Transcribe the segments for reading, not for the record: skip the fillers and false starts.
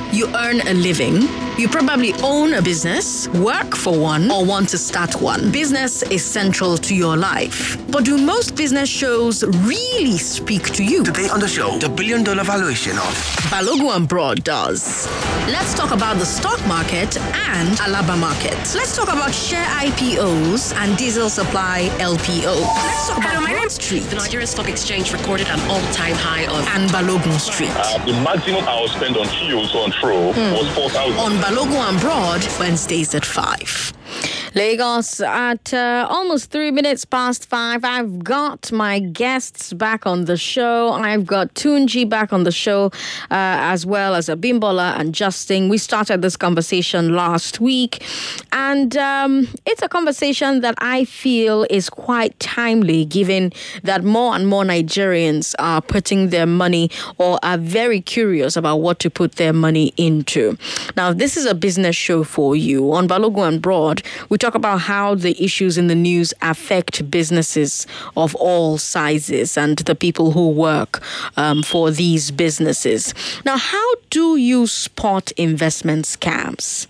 life. You earn a living. You probably own a business, work for one, or want to start one. Business is central to your life. But do most business shows really speak to you? Today on the show, the $1 billion valuation of Balogun Broad does. Let's talk about the stock market and Alaba market. Let's talk about share IPOs and diesel supply LPO. Let's talk about Broad Street. The Nigerian Stock Exchange recorded an all-time high of and Balogun Street. The maximum I was spent on fuels on throw was 4,000. On Balogun Broad, Wednesdays at 5. Lagos at almost 3 minutes past 5. I've got my guests back on the show. I've got Tunji back on the show, as well as Abimbola and Justin. We started this conversation last week, and it's a conversation that I feel is quite timely, given that more and more Nigerians are putting their money or are very curious about what to put their money into. Now, this is a business show for you. On Balogun Broad, we talk about how the issues in the news affect businesses of all sizes and the people who work for these businesses. Now, how do you spot investment scams?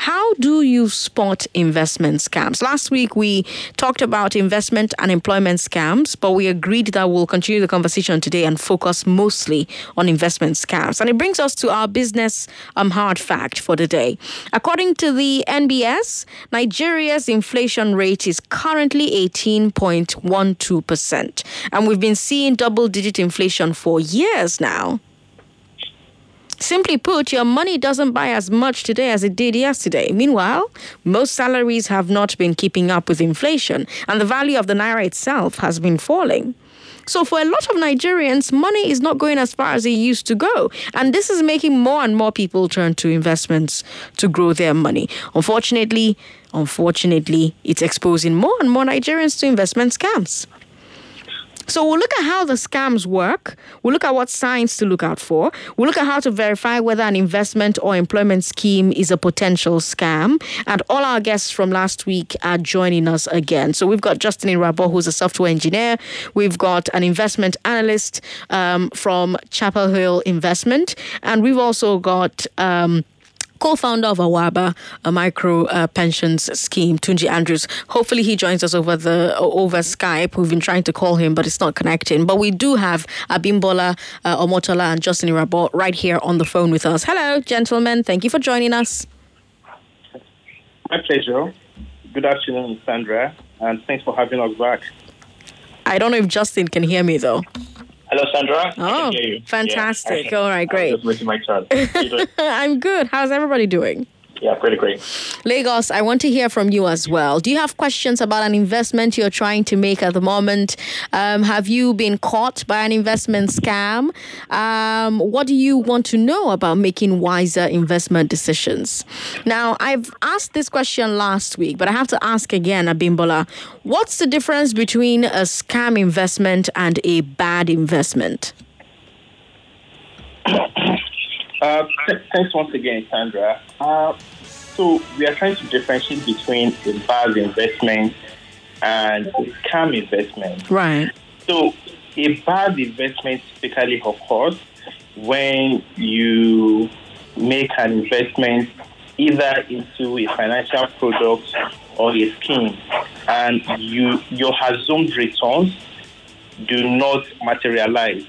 How do you spot investment scams? Last week, we talked about investment and employment scams, but we agreed that we'll continue the conversation today and focus mostly on investment scams. And it brings us to our business hard fact for the day. According to the NBS, Nigeria's inflation rate is currently 18.12%. And we've been seeing double-digit inflation for years now. Simply put, your money doesn't buy as much today as it did yesterday. Meanwhile, most salaries have not been keeping up with inflation, and the value of the naira itself has been falling. So for a lot of Nigerians, money is not going as far as it used to go. And this is making more and more people turn to investments to grow their money. Unfortunately, it's exposing more and more Nigerians to investment scams. So we'll look at how the scams work. We'll look at what signs to look out for. We'll look at how to verify whether an investment or employment scheme is a potential scam. And all our guests from last week are joining us again. So we've got Justin Irabo, who's a software engineer. We've got an investment analyst from Chapel Hill Investment. And we've also got co-founder of Awaba, a micro pensions scheme, Tunji Andrews. Hopefully he joins us over Skype. We've been trying to call him, but it's not connecting. But we do have Abimbola Omotola and Justin Irabo right here on the phone with us. Hello, gentlemen. Thank you for joining us. My pleasure. Good afternoon, Sandra, and thanks for having us back. I don't know if Justin can hear me, though. Hello, Sandra. Oh, fantastic. Yeah. All right, great. I'm just making my turn. I'm good. How's everybody doing? Yeah, pretty great. Lagos, I want to hear from you as well. Do you have questions about an investment you're trying to make at the moment? Have you been caught by an investment scam? What do you want to know about making wiser investment decisions? Now, I've asked this question last week, but I have to ask again, Abimbola. What's the difference between a scam investment and a bad investment? Thanks once again, Sandra. So we are trying to differentiate between a bad investment and a scam investment. Right. So a bad investment typically occurs when you make an investment either into a financial product or a scheme, and your assumed returns do not materialize.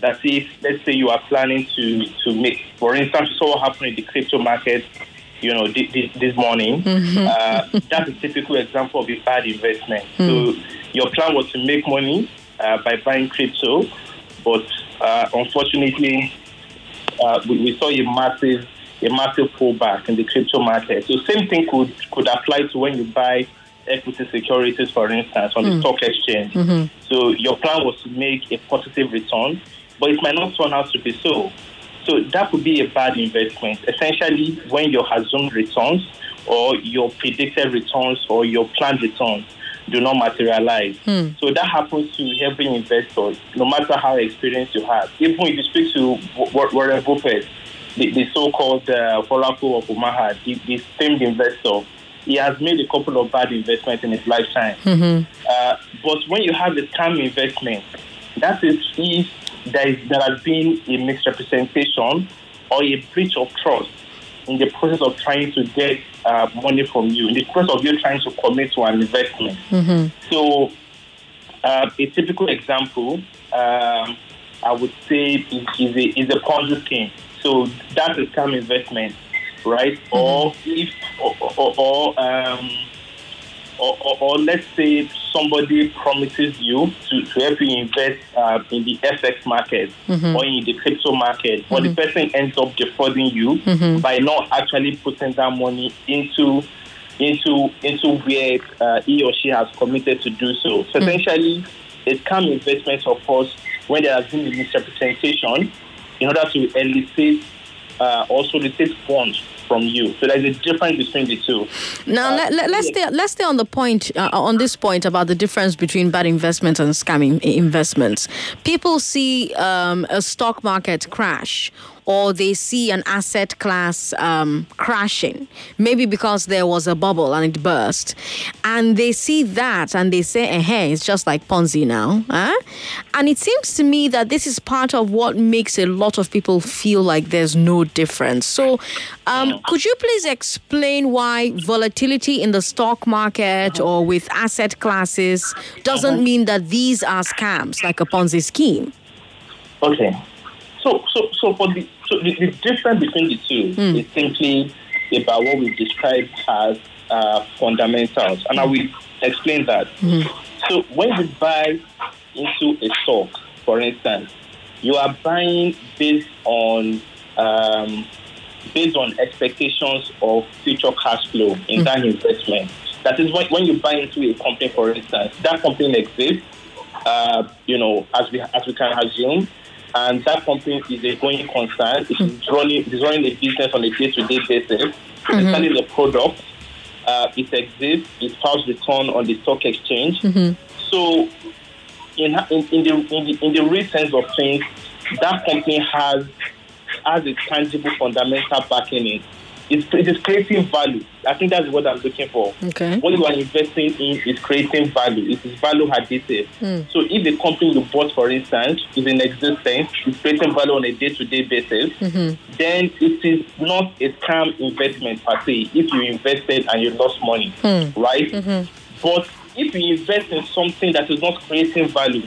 That if, let's say, you are planning to make, for instance, what happened in the crypto market, this morning. Mm-hmm. That's a typical example of a bad investment. Mm. So your plan was to make money by buying crypto, but unfortunately, we saw a massive pullback in the crypto market. So same thing could apply to when you buy equity securities, for instance, on the stock exchange. Mm-hmm. So your plan was to make a positive return, but it might not turn out to be so. So that would be a bad investment. Essentially, when your assumed returns or your predicted returns or your planned returns do not materialize. Mm. So that happens to every investor, no matter how experienced you have. Even if you speak to Warren Buffett, the so-called Oracle of Omaha, the famed investor, he has made a couple of bad investments in his lifetime. Mm-hmm. But when you have a scam investment, that is if there has been a misrepresentation or a breach of trust in the process of trying to get money from you, in the process of you trying to commit to an investment. Mm-hmm. So a typical example, I would say, is a Ponzi scheme. So that's a scam investment, right? Mm-hmm. Or let's say somebody promises you to help you invest in the FX market, mm-hmm. or in the crypto market, mm-hmm. but the person ends up defrauding you, mm-hmm. by not actually putting that money into where he or she has committed to do so. So mm-hmm. essentially, a scam investment occurs when there has been a misrepresentation in order to elicit or solicit funds from you. So there's a difference between the two. Now, let's stay on the point, on this point about the difference between bad investments and scamming investments. People see a stock market crash, or they see an asset class crashing, maybe because there was a bubble and it burst. And they see that and they say, hey, it's just like Ponzi now. Huh? And it seems to me that this is part of what makes a lot of people feel like there's no difference. So could you please explain why volatility in the stock market or with asset classes doesn't mean that these are scams like a Ponzi scheme? Okay. So the difference between the two is simply about what we describe as fundamentals, and I will explain that. Mm. So when you buy into a stock, for instance, you are buying based on expectations of future cash flow in that investment. That is when you buy into a company, for instance, that company exists, as we can assume. And that company is a going concern. It is running a business on a day-to-day basis. Mm-hmm. It's selling a product. It exists. It files return on the stock exchange. Mm-hmm. So, in the real sense of things, that company has a tangible fundamental backing it. It is creating value. I think that's what I'm looking for. Okay. What you are investing in is creating value. It is value additive. Mm. So if the company you bought, for instance, is in existence, is creating value on a day-to-day basis, mm-hmm. then it is not a scam investment per se if you invested and you lost money, right? Mm-hmm. But if you invest in something that is not creating value,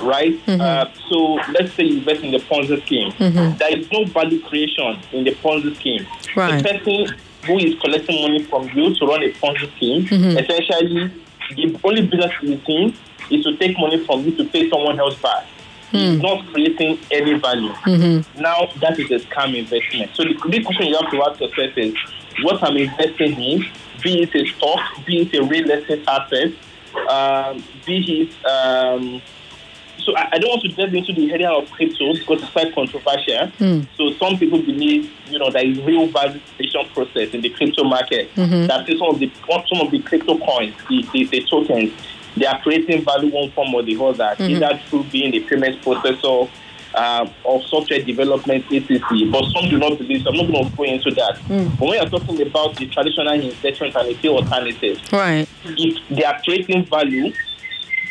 right? Mm-hmm. So let's say you invest in the Ponzi scheme. Mm-hmm. There is no value creation in the Ponzi scheme. Right. The person who is collecting money from you to run a Ponzi scheme, mm-hmm. essentially, the only business routine is to take money from you to pay someone else back. Mm. It's not creating any value. Mm-hmm. Now, that is a scam investment. So the big question you have to ask yourself is, what I'm investing in, be it a stock, be it a real estate asset, be it... So I don't want to delve into the area of crypto because it's quite controversial. Mm. So some people believe, there is real value creation process in the crypto market. Mm-hmm. That is some of the crypto coins, the tokens, they are creating value one form or the other, mm-hmm. either through being a payment processor or software development, etc. But some do not believe. So I'm not going to go into that. Mm. But when you're talking about the traditional investment and the alternatives, right? If they are creating value,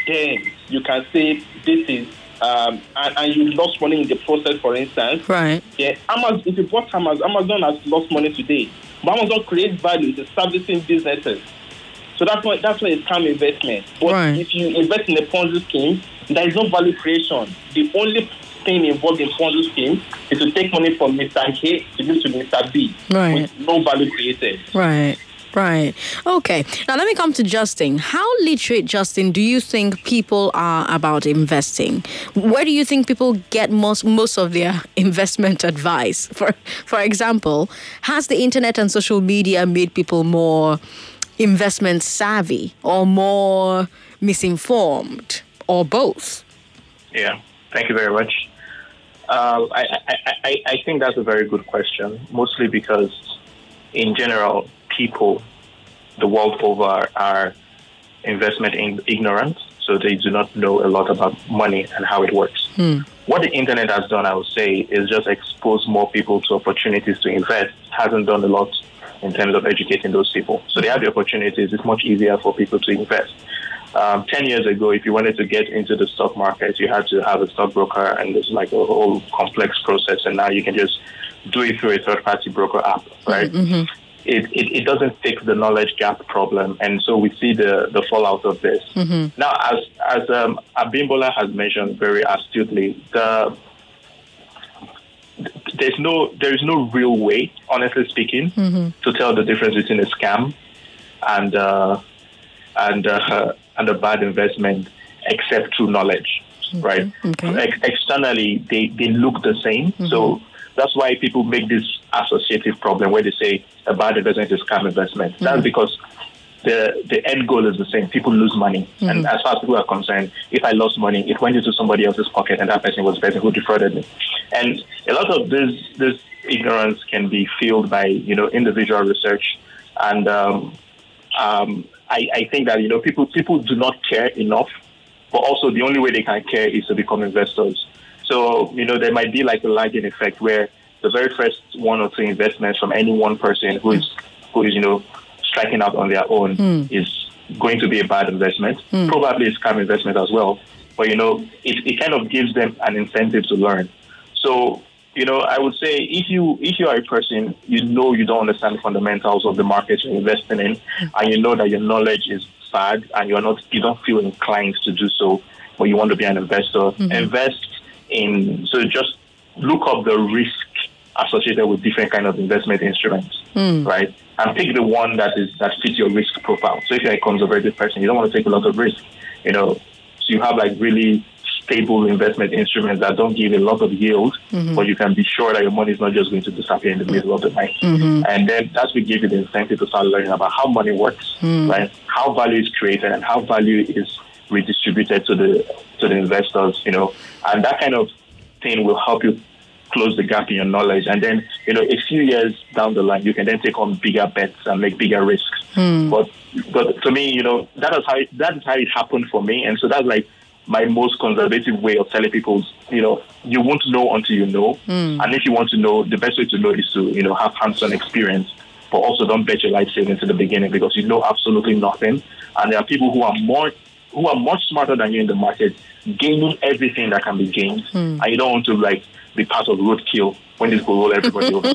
then you can say this is, and you lost money in the process, for instance. Right. Yeah, Amazon, if you bought Amazon has lost money today. But Amazon creates value to servicing businesses. So that's why it's scam investment. But if you invest in a Ponzi scheme, there is no value creation. The only thing involved in Ponzi scheme is to take money from Mr. K to give to Mr. B. Right. With no value created. Right. Right. Okay. Now, let me come to Justin. How literate, Justin, do you think people are about investing? Where do you think people get most of their investment advice? For example, has the internet and social media made people more investment savvy or more misinformed or both? Yeah. Thank you very much. I think that's a very good question, mostly because in general, people the world over are investment ignorant, so they do not know a lot about money and how it works. Mm. What the internet has done, I would say, is just expose more people to opportunities to invest. Hasn't done a lot in terms of educating those people. So they have the opportunities. It's much easier for people to invest. 10 years ago, if you wanted to get into the stock market, you had to have a stockbroker, and it's like a whole complex process. And now you can just do it through a third-party broker app, right? Mm-hmm. It doesn't fix the knowledge gap problem, and so we see the fallout of this. Mm-hmm. Now, as Abimbola has mentioned very astutely, there is no real way, honestly speaking, mm-hmm. to tell the difference between a scam and a bad investment, except through knowledge, mm-hmm. right? Okay. Externally, they look the same, mm-hmm. so. That's why people make this associative problem where they say a bad investment is a scam investment. Mm-hmm. That's because the end goal is the same. People lose money. Mm-hmm. And as far as people are concerned, if I lost money, it went into somebody else's pocket and that person was the person who defrauded me. And a lot of this ignorance can be filled by, individual research. And I think that, people do not care enough, but also the only way they can care is to become investors. So, there might be like a lagging effect where the very first one or two investments from any one person who is striking out on their own is going to be a bad investment. Probably a scam investment as well. But, it kind of gives them an incentive to learn. So, I would say if you are a person, you don't understand the fundamentals of the markets you're investing in, and that your knowledge is bad and you don't feel inclined to do so, but you want to be an investor, invest. So just look up the risk associated with different kind of investment instruments, right? And pick the one that fits your risk profile. So if you're a conservative person, you don't want to take a lot of risk, So you have like really stable investment instruments that don't give a lot of yield, but you can be sure that your money is not just going to disappear in the middle of the night. Mm-hmm. And then that's what gives you the incentive to start learning about how money works, right? How value is created and how value is redistributed to the investors, and that kind of thing will help you close the gap in your knowledge. And then, a few years down the line, you can then take on bigger bets and make bigger risks. But to me, that is how it happened for me. And so that's like my most conservative way of telling people, you won't know until you know. And if you want to know, the best way to know is to, have hands-on experience. But also don't bet your life savings in the beginning because you know absolutely nothing. And there are people who are much smarter than you in the market, gaining everything that can be gained. And you don't want to be part of roadkill when this will roll everybody over.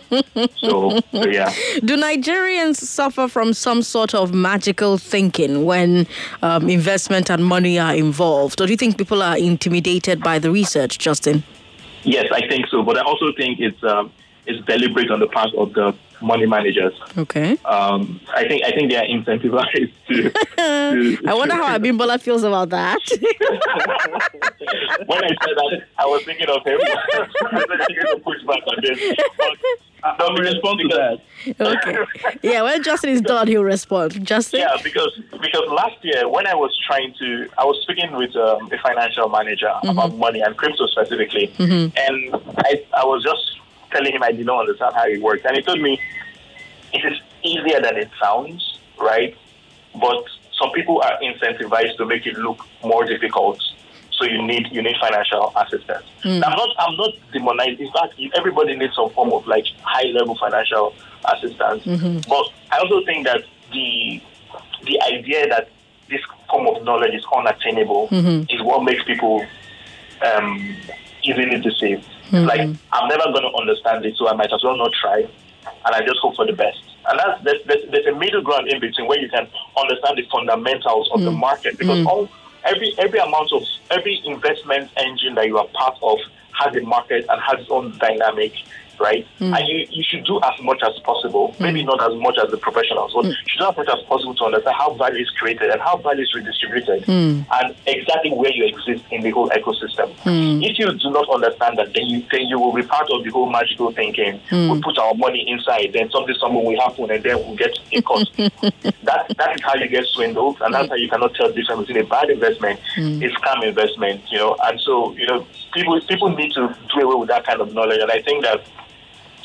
So, yeah. Do Nigerians suffer from some sort of magical thinking when investment and money are involved? Or do you think people are intimidated by the research, Justin? Yes, I think so. But I also think it's deliberate on the part of the money managers. Okay. I think they are incentivized to. I wonder how Abimbola feels about that. When I said that, I was thinking of him. I was thinking to push back on this. But I will respond to that. Okay. Yeah, when Justin is done, he'll respond. Justin? Yeah, because last year, when I was speaking with a financial manager about money and crypto specifically, and I was just telling him I did not understand how it works. And he told me, it is easier than it sounds, right? But some people are incentivized to make it look more difficult. So you need financial assistance. Now, I'm not demonizing. In fact, everybody needs some form of high-level financial assistance. But I also think that the idea that this form of knowledge is unattainable is what makes people easily deceived. I'm never going to understand it, so I might as well not try, and I just hope for the best. And there's a middle ground in between where you can understand the fundamentals of the market, because every investment engine that you are part of has a market and has its own dynamic, right? And you should do as much as possible, maybe not as much as the professionals, but you should do as much as possible to understand how value is created and how value is redistributed and exactly where you exist in the whole ecosystem. If you do not understand that, then you will be part of the whole magical thinking. We'll put our money inside, then something will happen, and then we'll get a cost. That is how you get swindled, and that's how you cannot tell the difference between a bad investment a scam investment, And so, people need to do away with that kind of knowledge, and I think that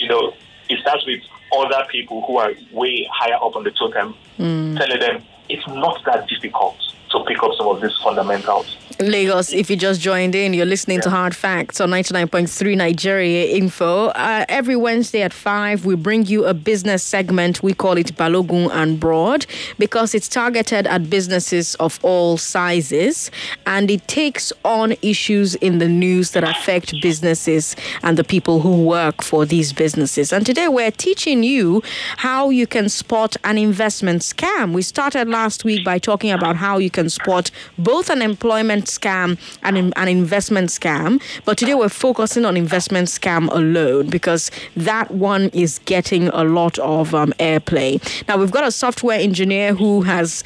it starts with other people who are way higher up on the totem, telling them it's not that difficult. to pick up some of these fundamentals. Lagos, if you just joined in, you're listening to Hard Facts on 99.3 Nigeria Info. Every Wednesday at 5, we bring you a business segment. We call it Balogun and Broad because it's targeted at businesses of all sizes, and it takes on issues in the news that affect businesses and the people who work for these businesses. And today we're teaching you how you can spot an investment scam. We started last week by talking about how you can spot both an employment scam and an investment scam. But today we're focusing on investment scam alone because that one is getting a lot of airplay. Now, we've got a software engineer who has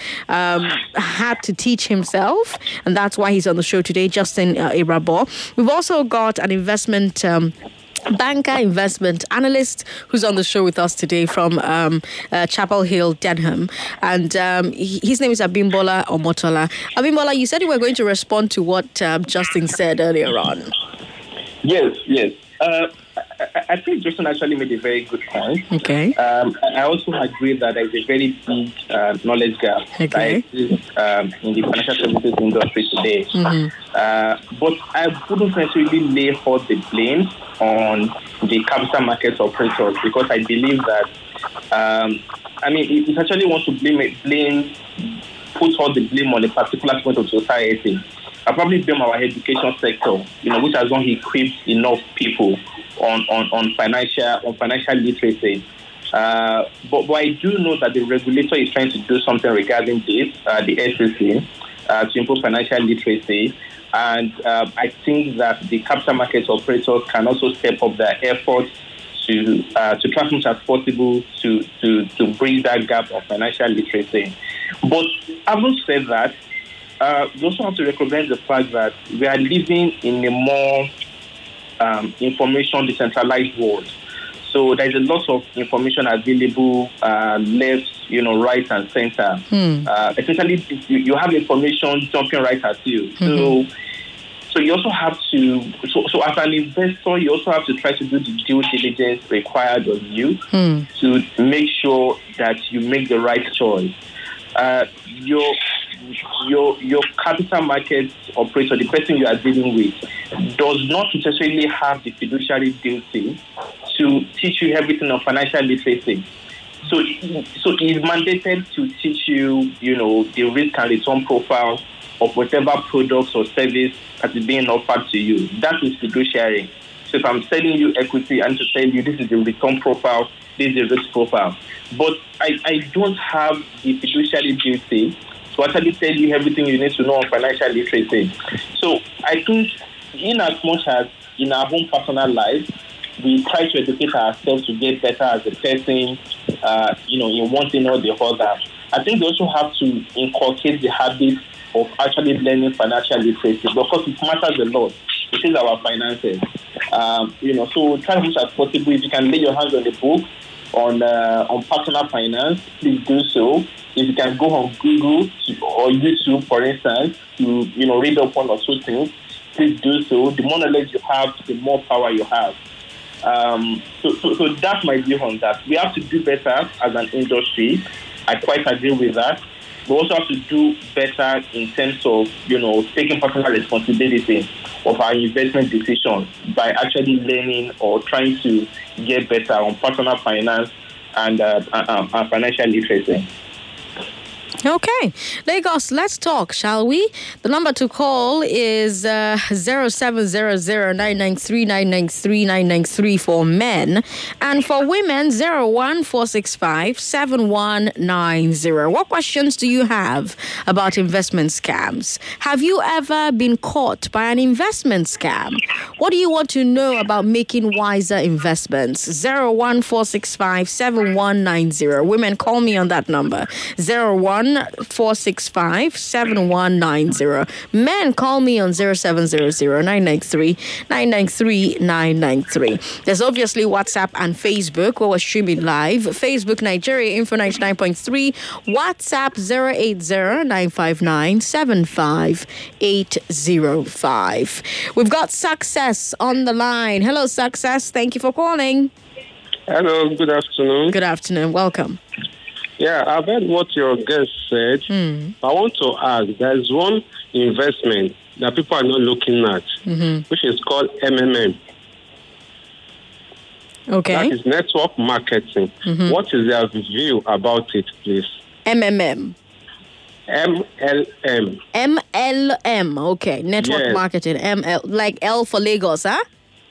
had to teach himself, and that's why he's on the show today, Justin Irabo. We've also got an investment banker, investment analyst, who's on the show with us today from Chapel Hill, Denham. And his name is Abimbola Omotola. Abimbola, you said you were going to respond to what Justin said earlier on. Yes. I think Justin actually made a very good point. Okay. I also agree that there is a very big knowledge gap that exists in the financial services industry today. Mm-hmm. But I wouldn't necessarily lay all the blame on the capital market operators because I believe that, if actually want to put all the blame on a particular point of society, I probably blame our education sector, which has not equipped enough people on financial literacy. But I do know that the regulator is trying to do something regarding this, the SEC, to improve financial literacy. And I think that the capital market operators can also step up their efforts to try as much as possible to bridge that gap of financial literacy. But having said that, we also have to recognize the fact that we are living in a more information decentralized world. So there's a lot of information available left, right and center. Essentially, you have information jumping right at you. Mm-hmm. So you also have to, so as an investor, you also have to try to do the due diligence required of you to make sure that you make the right choice. Your capital market operator, the person you are dealing with, does not necessarily have the fiduciary duty to teach you everything on financial literacy. So he's mandated to teach you, the risk and return profile of whatever products or service that is being offered to you. That is fiduciary. So if I'm selling you equity, I need to tell you this is the return profile, this is the risk profile. But I don't have the fiduciary duty to actually tell you everything you need to know on financial literacy. So I think in as much as in our own personal life, we try to educate ourselves to get better as a person, in one thing or the other. I think they also have to inculcate the habit of actually learning financial literacy because it matters a lot. It is our finances. So try as much as possible. If you can lay your hands on the book on personal finance, please do so. If you can go on Google or YouTube, for instance, to read up one or two things, please do so. The more knowledge you have, the more power you have. So that's my view on that. We have to do better as an industry. I quite agree with that. We also have to do better in terms of, taking personal responsibility of our investment decisions by actually learning or trying to get better on personal finance and financial literacy. Okay. Lagos, let's talk, shall we? The number to call is 0700-993-993-993 for men. And for women, 01465-7190. What questions do you have about investment scams? Have you ever been caught by an investment scam? What do you want to know about making wiser investments? 01465-7190. Women, call me on that number. 01465-7190. Men, call me on 0700-993-993-993. There's obviously WhatsApp and Facebook where we're streaming live. Facebook Nigeria Info 99.3. WhatsApp 080-959-75805. We've got Success on the line. Hello, Success. Thank you for calling. Hello. Good afternoon. Welcome. Yeah, I've heard what your guest said. I want to ask, there's one investment that people are not looking at, which is called MMM. Okay. That is network marketing. What is your view about it, please? MMM. MLM. MLM, okay. Network marketing. ML, like L for Lagos, huh?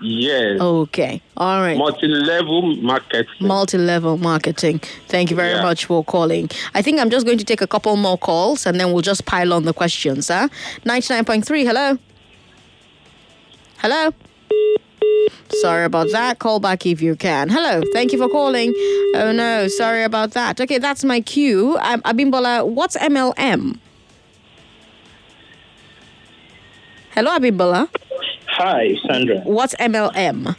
Yes. Okay. All right. Multi-level marketing. Multi-level marketing. Thank you very much for calling. I think I'm just going to take a couple more calls and then we'll just pile on the questions, huh? 99.3, hello? Hello? Sorry about that. Call back if you can. Hello. Thank you for calling. Oh, no. Sorry about that. Okay, that's my cue. Abimbola, what's MLM? Hello, Abimbola. Hi, Sandra. What's MLM?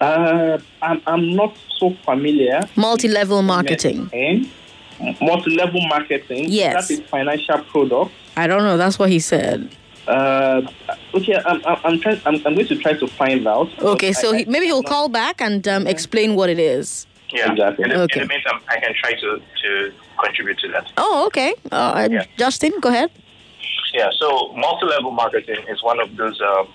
I'm not so familiar. Multi-level marketing. Multi-level marketing. Yes. That is financial product. I don't know. That's what he said. Okay, I'm going to try to find out. Okay, so maybe he'll call back and explain what it is. Yeah, exactly. In the meantime, I can try to contribute to that. Oh, okay. Justin, go ahead. Yeah, so multi-level marketing is one of those marketing.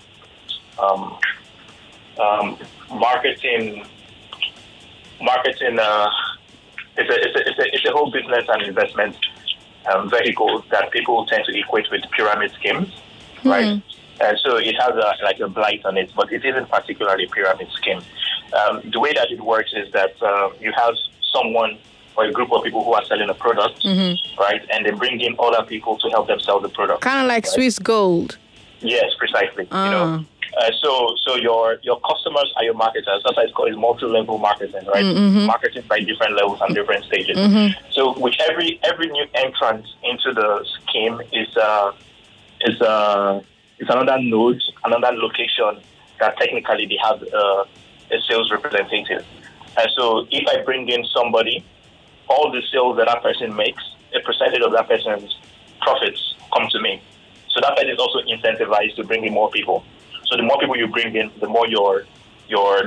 It's a whole business and investment vertical that people tend to equate with pyramid schemes. Right, and so it has a blight on it, but it isn't particularly a pyramid scheme. The way that it works is that you have someone or a group of people who are selling a product, right, and they bring in other people to help them sell the product. Kind of like Swiss gold. Yes, precisely. You know, so your customers are your marketers. That's why it's called multi-level marketing, right? Marketing by different levels and different stages. So, which every new entrant into the scheme is another node, another location that technically they have a sales representative. And so if I bring in somebody, all the sales that person makes, a percentage of that person's profits come to me. So that person is also incentivized to bring in more people. So the more people you bring in, the more your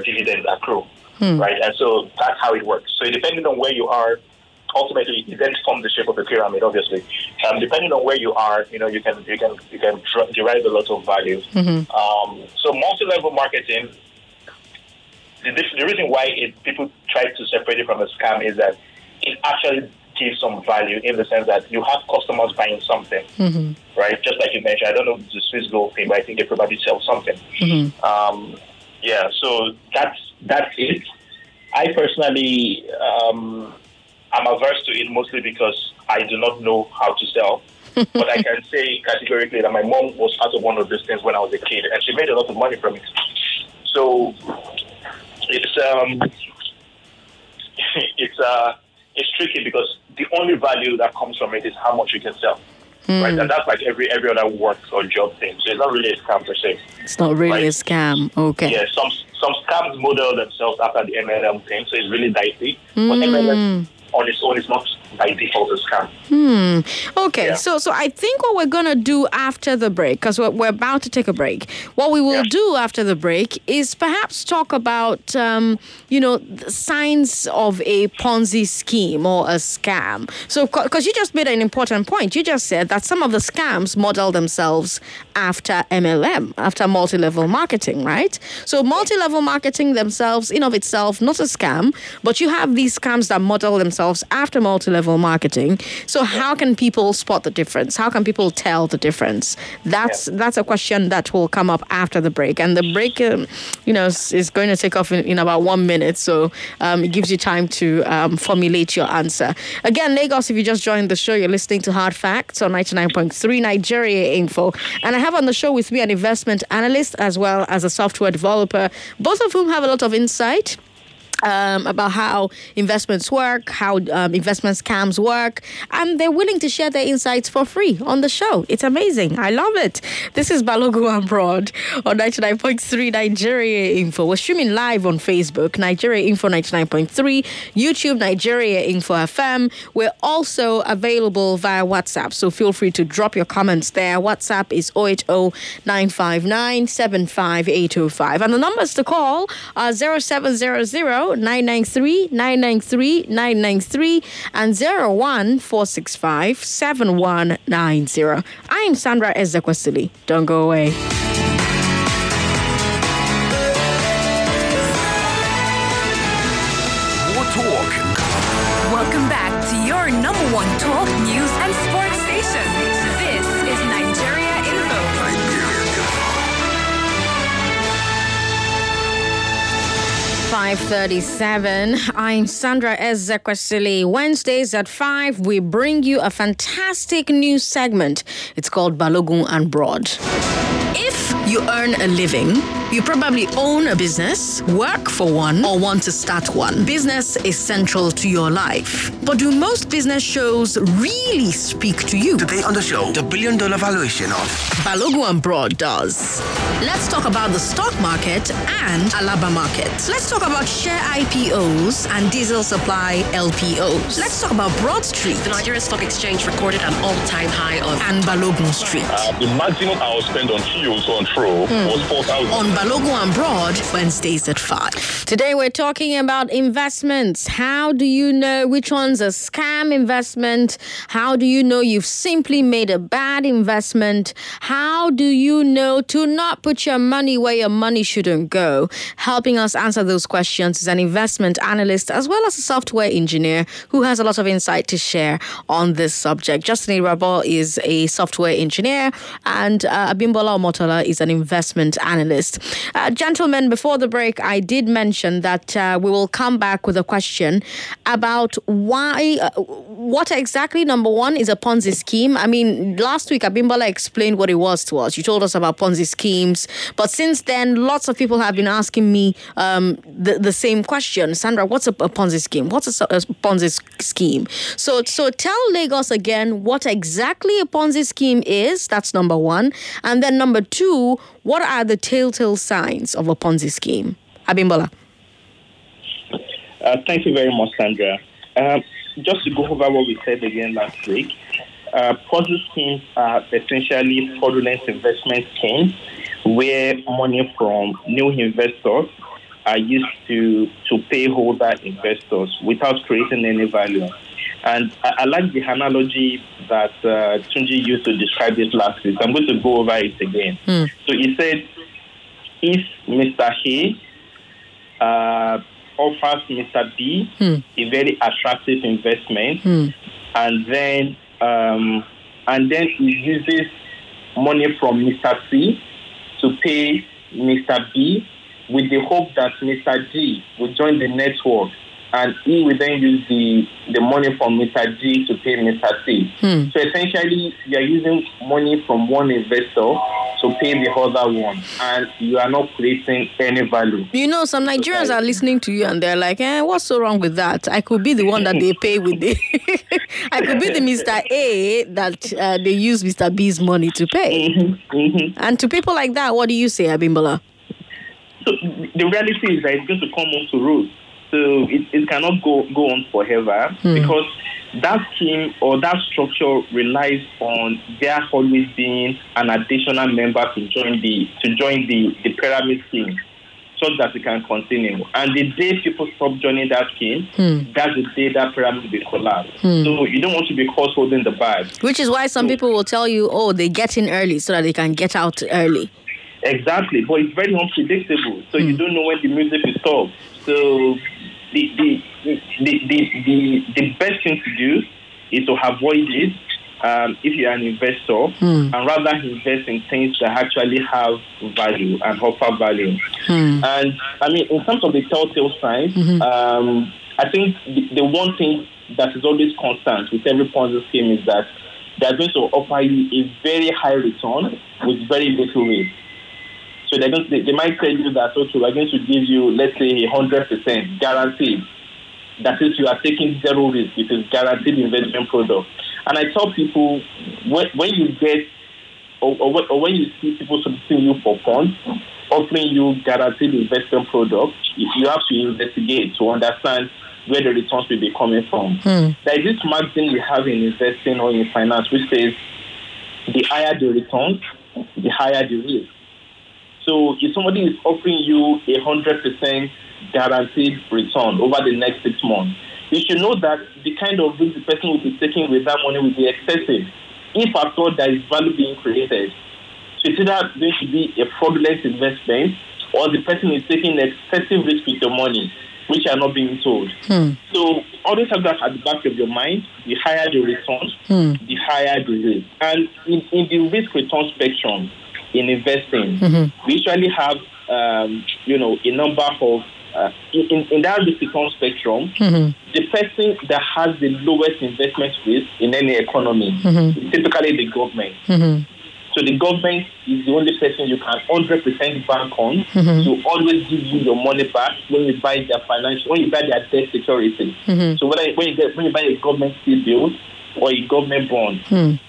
dividends accrue, right? And so that's how it works. So depending on where you are, ultimately, it then forms the shape of the pyramid. Obviously, depending on where you are, you know, you can derive a lot of value. So, multi-level marketing. The reason why people try to separate it from a scam is that it actually gives some value in the sense that you have customers buying something, right? Just like you mentioned, I don't know the Swiss gold thing, but I think they probably sell something. Yeah. So that's it. I personally. I'm averse to it mostly because I do not know how to sell. But I can say categorically that my mom was part of one of these things when I was a kid, and she made a lot of money from it. So it's tricky because the only value that comes from it is how much you can sell, right? And that's like every other work or job thing. So it's not really a scam per se. It's not really a scam. Okay. Yeah, some scams model themselves after the MLM thing, so it's really dicey. But MLM on its own is not by default a scam. Okay, so I think what we're going to do after the break, because we're about to take a break, what we will do after the break is perhaps talk about, the signs of a Ponzi scheme or a scam. So, because you just made an important point. You just said that some of the scams model themselves after MLM, after multi-level marketing, right? So, multi-level marketing themselves in of itself, not a scam, but you have these scams that model themselves after multi-level marketing. So how can people spot the difference? How can people tell the difference? That's a question that will come up after the break. And the break, is going to take off in about 1 minute. So it gives you time to formulate your answer. Again, Lagos, if you just joined the show, you're listening to Hard Facts on 99.3 Nigeria Info. And I have on the show with me an investment analyst as well as a software developer, both of whom have a lot of insight about how investments work, how investment scams work, and they're willing to share their insights for free on the show. It's amazing. I love it. This is Balogun Broad on 99.3 Nigeria Info. We're streaming live on Facebook, Nigeria Info 99.3, YouTube, Nigeria Info FM. We're also available via WhatsApp, so feel free to drop your comments there. WhatsApp is 080-959-75805. And the numbers to call are 0700 993 993 993 and 01465 7190. I'm Sandra Ezekwesili. Don't go away. Welcome back to your number one talk, news and sports station. This is Nigeria Info. 5:37. I'm Sandra Ezekwesili. Wednesdays at 5, we bring you a fantastic new segment. It's called Balogun and Broad. If you earn a living, you probably own a business, work for one, or want to start one. Business is central to your life. But do most business shows really speak to you? Today on the show, the $1 billion valuation of Balogun and Broad does. Let's talk about the stock market and Alaba market. Let's talk about share IPOs and diesel supply LPOs. Let's talk about Broad Street. The Nigerian Stock Exchange recorded an all-time high of and Balogun Street. The maximum I will spend on fuels on throw was 4,000. On Balogun and Broad, Wednesdays at 5. Today we're talking about investments. How do you know which one's a scam investment? How do you know you've simply made a bad investment? How do you know to not put your money where your money shouldn't go? Helping us answer those questions is an investment analyst as well as a software engineer who has a lot of insight to share on this subject. Justin Irabo is a software engineer and Abimbola Omotola is an investment analyst. Gentlemen, before the break, I did mention that we will come back with a question about why, what exactly, number one, is a Ponzi scheme. I mean, last week, Abimbola explained what it was to us. You told us about Ponzi schemes. But since then, lots of people have been asking me the same question. Sandra, what's a Ponzi scheme? What's a Ponzi scheme? So tell Lagos again what exactly a Ponzi scheme is. That's number one. And then number two, what are the telltale signs of a Ponzi scheme? Abimbola. Thank you very much, Sandra. Just to go over what we said again last week, Ponzi schemes are essentially fraudulent investment schemes where money from new investors are used to pay holder investors without creating any value. And I like the analogy that Tunji used to describe it last week. I'm going to go over it again. So he said, if Mr. A offers Mr. B a very attractive investment, and then he uses money from Mr. C to pay Mr. B with the hope that Mr. D will join the network, and he will then use the money from Mr. G to pay Mr. C. So essentially, you are using money from one investor to pay the other one, and you are not creating any value. You know, some Nigerians are listening to you, and they're like, what's so wrong with that? I could be the one that they pay with the... I could be the Mr. A that they use Mr. B's money to pay. And to people like that, what do you say, Abimbola? So the reality is that it's going to come on to rules. So it cannot go on forever because that scheme or that structure relies on there always being an additional member to join the pyramid scheme so that it can continue. And the day people stop joining that scheme, that's the day that pyramid will collapse. So you don't want to be caught holding the bag. Which is why some people will tell you, they get in early so that they can get out early. Exactly, but it's very unpredictable. So you don't know when the music will stop. So the best thing to do is to avoid it if you're an investor, and rather invest in things that actually have value and offer value. And I mean, in terms of the telltale signs, I think the one thing that is always constant with every Ponzi scheme is that they are going to offer you a very high return with very little risk. So they might tell you that, okay, we're going to give you, let's say, 100% guaranteed. That is, you are taking zero risk. It is guaranteed investment product. And I tell people, when you get, or when you see people soliciting you for funds, offering you guaranteed investment product, you have to investigate to understand where the returns will be coming from. There is this maxim we have in investing or in finance, which says, the higher the returns, the higher the risk. So if somebody is offering you a 100% guaranteed return over the next 6 months. You should know that the kind of risk the person will be taking with that money will be excessive if at all there is value being created. So it's either going to be a fraudulent investment or the person is taking excessive risk with your money, which are not being sold. So always have that at the back of your mind. The higher the return, the higher the risk. And in the risk return spectrum in investing, we usually have a number of in that risk return spectrum, the person that has the lowest investment risk in any economy is typically the government. So the government is the only person you can 100% bank on to always give you your money back when you buy their financial, when you buy their debt security. So whether when you buy a government steel bill or a government bond,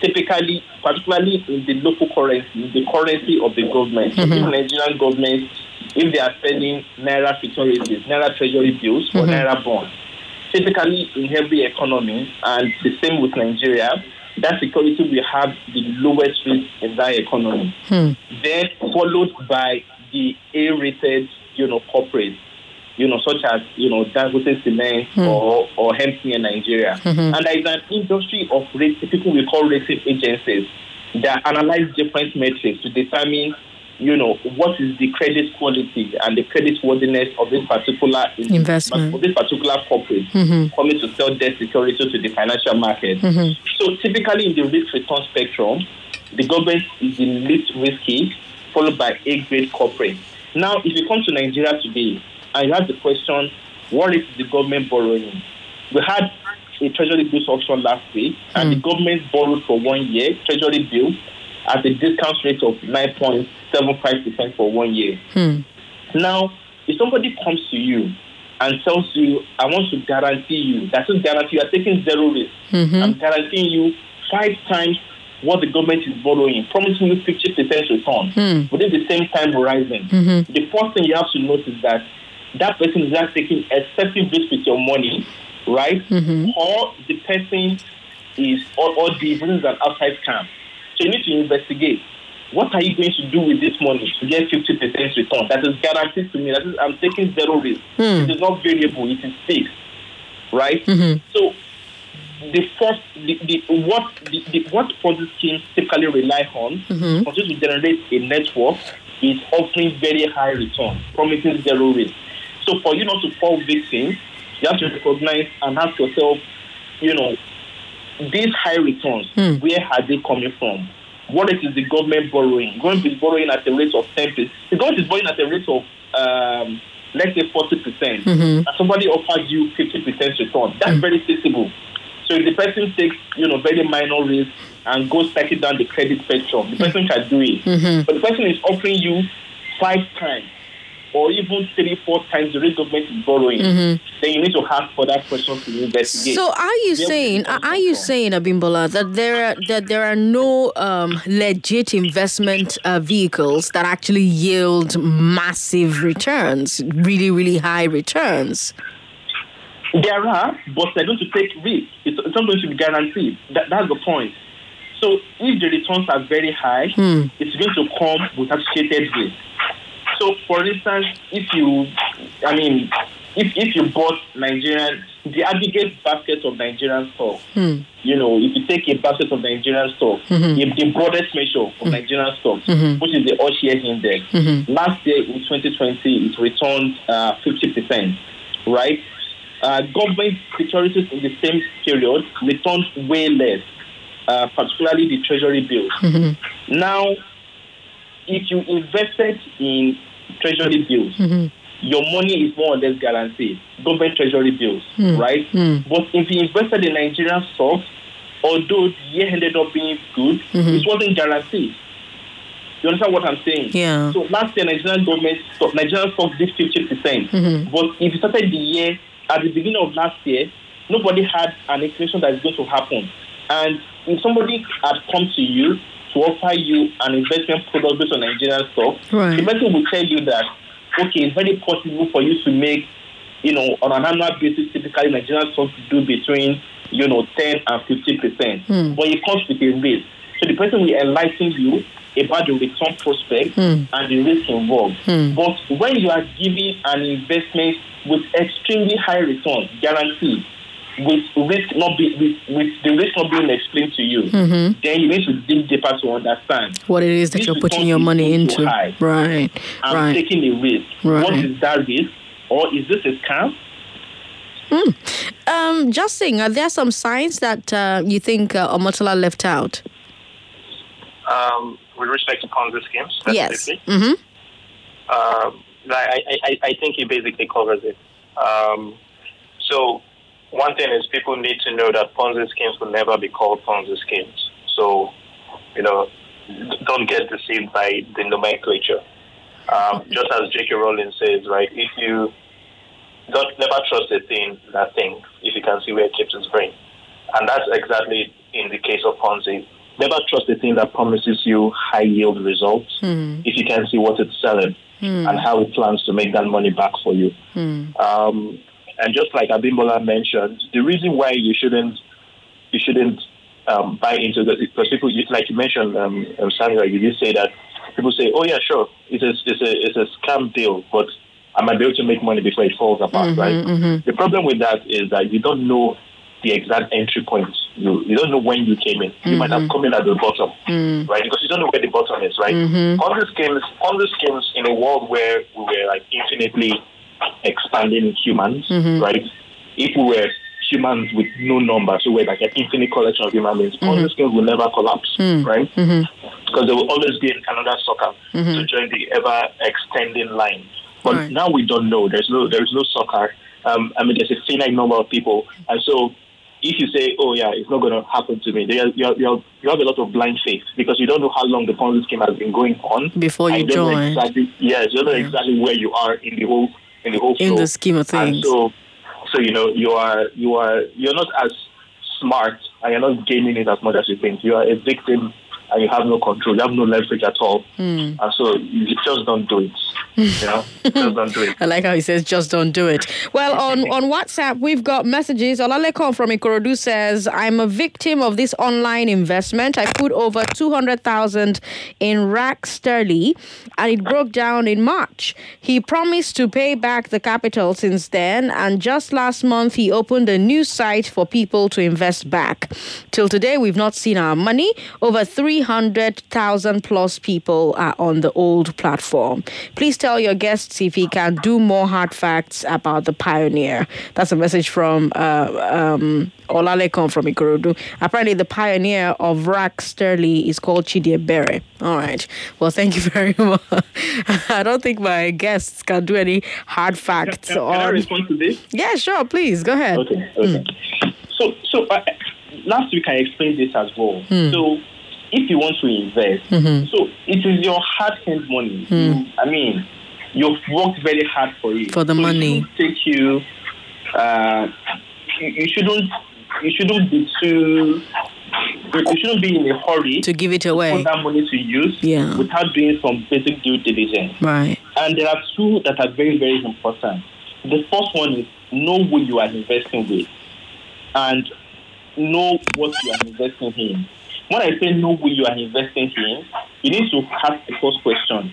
typically, particularly in the local currency, the currency of the government. So if Nigerian government, if they are spending naira securities, naira treasury bills or naira bonds, typically in every economy, and the same with Nigeria, that security will have the lowest risk in that economy. Then followed by the A-rated, corporates, such as, Dangote Cement or Hempstead in Nigeria. And there is an industry of rating, people we call rating agencies, that analyze different metrics to determine, what is the credit quality and the credit worthiness of this particular investment, of this particular corporate coming to sell debt security to the financial market. So typically in the risk return spectrum, the government is the least risky, followed by A-grade corporate. Now, if you come to Nigeria today and you ask the question, what is the government borrowing? We had a treasury bills auction last week, and the government borrowed for 1 year treasury bills at a discount rate of 9.75% for 1 year. Now, if somebody comes to you and tells you, I want to guarantee you, that's a guarantee, you are taking zero risk. I'm guaranteeing you 5 times what the government is borrowing, promising you 50% return within the same time horizon. The first thing you have to notice is that person is not taking excessive risk with your money, right? Or the person is, or the person is an outside scam. So you need to investigate. What are you going to do with this money to get 50% return? That is guaranteed to me. That is, I'm taking zero risk. It is not variable. It is fixed, right? So what product teams typically rely on to generate a network is offering very high return, promising zero risk. So for you not to fall victim, you have to recognize and ask yourself, these high returns, where are they coming from? What is the government borrowing? Government is borrowing at a rate of 10%. The government is borrowing at a rate of, let's say, 40%. And somebody offers you 50% return. That's very sensible. So if the person takes, very minor risk and goes back down the credit spectrum, the person can do it. But the person is offering you 5 times or even 3-4 times the rate government is borrowing. Then you need to ask for that question to investigate. So are you saying, Abimbola, that there are no legit investment vehicles that actually yield massive returns, really, really high returns? There are, but they're going to take risk. It's not going to be guaranteed. That's the point. So if the returns are very high, it's going to come with associated risk. So, for instance, if you bought Nigerian, the aggregate basket of Nigerian stock, if you take a basket of Nigerian stock, the broadest measure of Nigerian stock, which is the All Share Index, last year in 2020, it returned 50%, right? Government securities in the same period returned way less, particularly the treasury bills. Now, if you invested in treasury bills, your money is more or less guaranteed. Government treasury bills, right? But if you invested in Nigerian stocks, although the year ended up being good, it wasn't guaranteed. You understand what I'm saying? Yeah. So last year, Nigerian stocks did 50%. But if you started the year, at the beginning of last year, nobody had an expectation that is going to happen. And if somebody had come to you to offer you an investment product based on Nigerian stock, right, the person will tell you that, okay, it's very possible for you to make, on an annual basis, typically Nigerian stocks do between, 10 and 50%. But it comes with a risk. So the person will enlighten you about the return prospect and the risk involved. But when you are giving an investment with extremely high return, guaranteed, with the risk not being explained to you, then you need to dig deeper to understand what it is that you're putting your money into. Right. I'm taking a risk. Right. What is that risk? Or is this a scam? Justin, are there some signs that you think Omotola left out? With respect to Ponzi schemes, specifically? Yes. I think he basically covers it. So one thing is people need to know that Ponzi schemes will never be called Ponzi schemes. So, don't get deceived by the nomenclature. Just as J.K. Rowling says, right, if you don't never trust a thing, that thing, if you can see where it keeps its brain. And that's exactly in the case of Ponzi. Never trust a thing that promises you high yield results if you can see what it's selling and how it plans to make that money back for you. And just like Abimbola mentioned, the reason why you shouldn't buy into this, because people, like you mentioned, Sandra, you did say that people say, "Oh yeah, sure, it's a scam deal, but I might be able to make money before it falls apart." Right? The problem with that is that you don't know the exact entry point. You don't know when you came in. You might have come in at the bottom, right? Because you don't know where the bottom is, right? On these schemes, in a world where we were like infinitely expanding humans, right? If we were humans with no number, so we're like an infinite collection of human beings, all these things will never collapse, right? Because there will always be another sucker to join the ever-extending line. But now we don't know. There is no sucker. There's a finite number of people. And so if you say, "Oh yeah, it's not going to happen to me," you have a lot of blind faith because you don't know how long the Ponzi scheme has been going on. Before you join. You don't know exactly where you are in the whole in the scheme of things. And so you're not as smart and you're not gaining it as much as you think. You are a victim and you have no control. You have no leverage at all. And so you just don't do it. Just don't do it. I like how he says, just don't do it. Well, on WhatsApp, we've got messages. Olaleko from Ikorodu says, "I'm a victim of this online investment. I put over 200,000 in Racksterly and it broke down in March. He promised to pay back the capital since then. And just last month, he opened a new site for people to invest back. Till today, we've not seen our money. Over 300,000 plus people are on the old platform. Please tell your guests if he can do more hard facts about the pioneer." That's a message from Olaleko from Ikorodu. Apparently, the pioneer of Racksterly is called Chidebere. All right. Well, thank you very much. I don't think my guests can do any hard facts. Can I respond to this? Yeah, sure. Please, go ahead. Okay. So last week I explained this as well. So if you want to invest, so it is your hard-earned money. You've worked very hard for it. For the money, you shouldn't be in a hurry to give it away. For that money to use, without doing some basic due diligence. Right. And there are two that are very, very important. The first one is know who you are investing with, and know what you are investing in. When I say know who you are investing in, you need to ask the first question.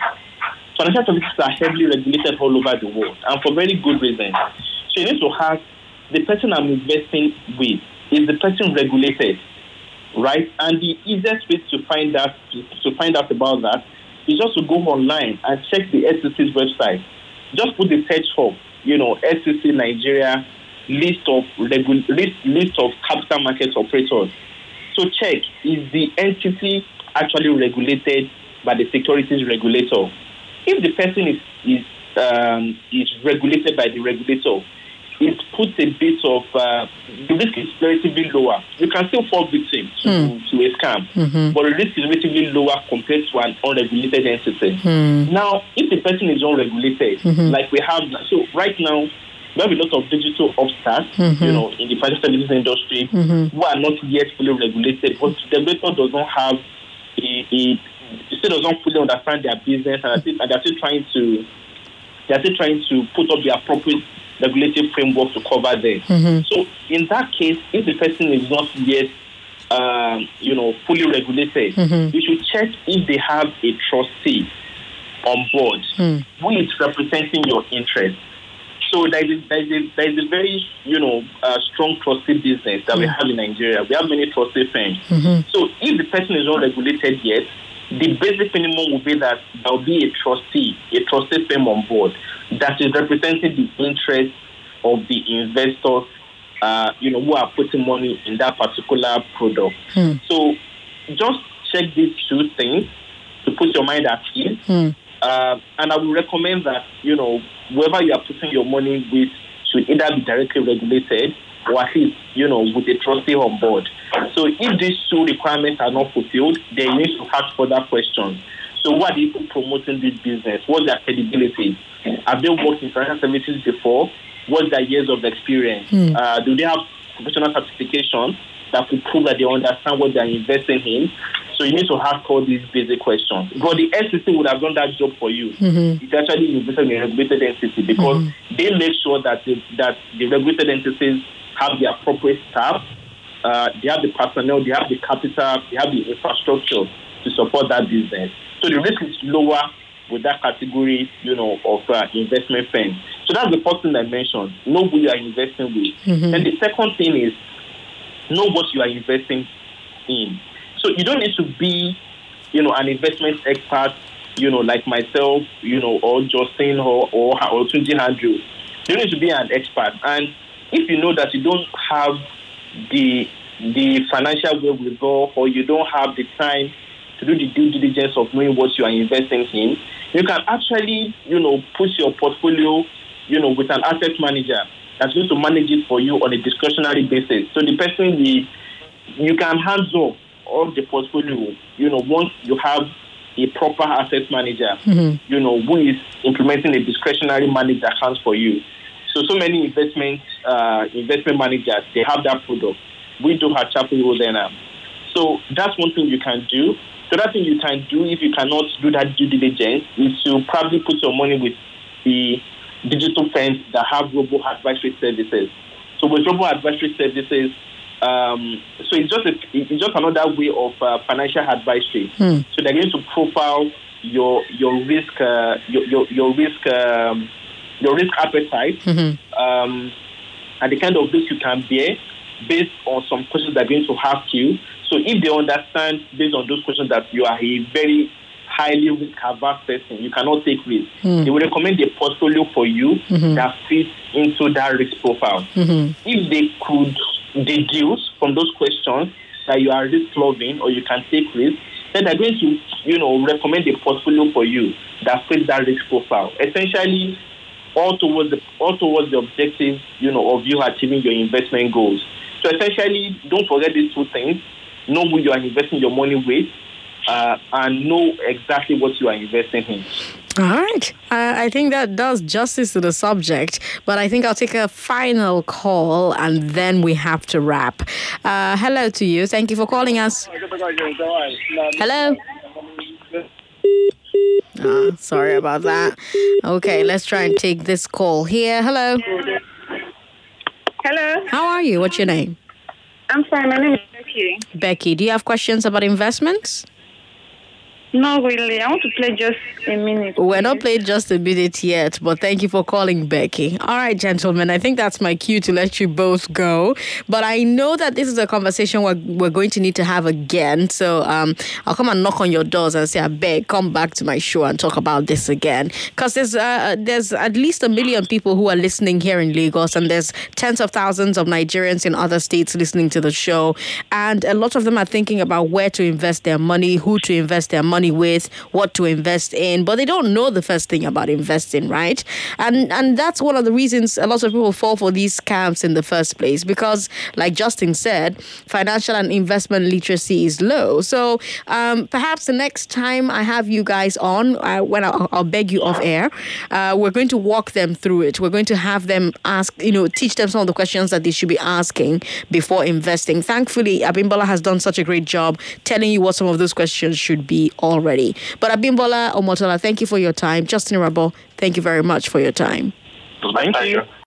Financial services are heavily regulated all over the world, and for very good reasons. So you need to ask, the person I'm investing with, is the person regulated, right? And the easiest way to find out about that is just to go online and check the SEC's website. Just put the search for, SEC Nigeria list of capital markets operators. So check, is the entity actually regulated by the securities regulator? If the person is regulated by the regulator, it puts a bit of the risk is relatively lower. You can still fall victim to a scam, but the risk is relatively lower compared to an unregulated entity. Now, if the person is unregulated, like we have, so right now, we have a lot of digital upstarts, in the financial services industry who are not yet fully regulated, but the regulator doesn't fully understand their business, and they're still trying to put up the appropriate regulative framework to cover them. So in that case, if the person is not yet fully regulated, mm-hmm. you should check if they have a trustee on board who is representing your interests. So there is a very, strong trustee business that we have in Nigeria. We have many trustee firms. Mm-hmm. So if the person is not regulated yet, the basic minimum will be that there will be a trustee firm on board that is representing the interests of the investors, who are putting money in that particular product. Mm. So just check these two things to put your mind at ease. Mm. And I would recommend that, whoever you are putting your money with should either be directly regulated or at least, with a trustee on board. So if these two requirements are not fulfilled, then you need to ask further questions. So what are the people promoting this business? What's their credibility? Have they worked in financial services before? What's their years of experience? Mm. Do they have professional certification that could prove that they understand what they're investing in? So you need to ask all these basic questions. But the SEC would have done that job for you. Mm-hmm. It's actually invested in a regulated entity because they make sure that the regulated entities have the appropriate staff, they have the personnel, they have the capital, they have the infrastructure to support that business. So the risk is lower with that category, of investment firms. So that's the first thing I mentioned. Know who you are investing with. Mm-hmm. And the second thing is know what you are investing in. So you don't need to be, an investment expert, like myself, or Justin or Tunji Andrews. You don't need to be an expert. And if you know that you don't have the financial wherewithal or you don't have the time to do the due diligence of knowing what you are investing in, you can actually, push your portfolio, with an asset manager that's going to manage it for you on a discretionary basis. So the person you can hands off of the portfolio, once you have a proper asset manager, mm-hmm. Who is implementing a discretionary managed accounts for you. So many investment managers, they have that product. We do have Chapel Hill there now. So that's one thing you can do. The other thing you can do if you cannot do that due diligence is to probably put your money with the digital firms that have robo-advisory services. So with robo-advisory services, so it's just another way of financial advisory. Mm. So they're going to profile your risk your risk appetite, mm-hmm. And the kind of risk you can bear based on some questions they're going to ask you. So if they understand based on those questions that you are a very highly risk-averse person, you cannot take risk. Mm. They will recommend a portfolio for you mm-hmm. that fits into that risk profile. Mm-hmm. If they could deduce from those questions that you are risk-loving or you can take risk, then they're going to, recommend a portfolio for you that fits that risk profile. Essentially, all towards the objective, of you achieving your investment goals. So essentially, don't forget these two things. Know who you are investing your money with, and know exactly what you are investing in. All right. I think that does justice to the subject, but I think I'll take a final call and then we have to wrap. Hello to you. Thank you for calling us. Hello. Oh, sorry about that. Okay, let's try and take this call here. Hello. Hello. How are you? What's your name? I'm fine. My name is Becky. Becky, do you have questions about investments? No, really. I want to play just a minute. We're not playing just a minute yet, but thank you for calling, Becky. All right, gentlemen, I think that's my cue to let you both go. But I know that this is a conversation we're going to need to have again. So I'll come and knock on your doors and say, I beg, come back to my show and talk about this again. Because there's at least 1 million people who are listening here in Lagos, and there's tens of thousands of Nigerians in other states listening to the show. And a lot of them are thinking about where to invest their money, who to invest their money with, what to invest in, but they don't know the first thing about investing, right? And that's one of the reasons a lot of people fall for these scams in the first place, because like Justin said, financial and investment literacy is low. So perhaps the next time I have you guys on, I'll beg you off air, we're going to walk them through it. We're going to have them ask, teach them some of the questions that they should be asking before investing. Thankfully, Abimbola has done such a great job telling you what some of those questions should be already. But Abimbola Omotola, thank you for your time. Justin Irabo, thank you very much for your time. Thank you.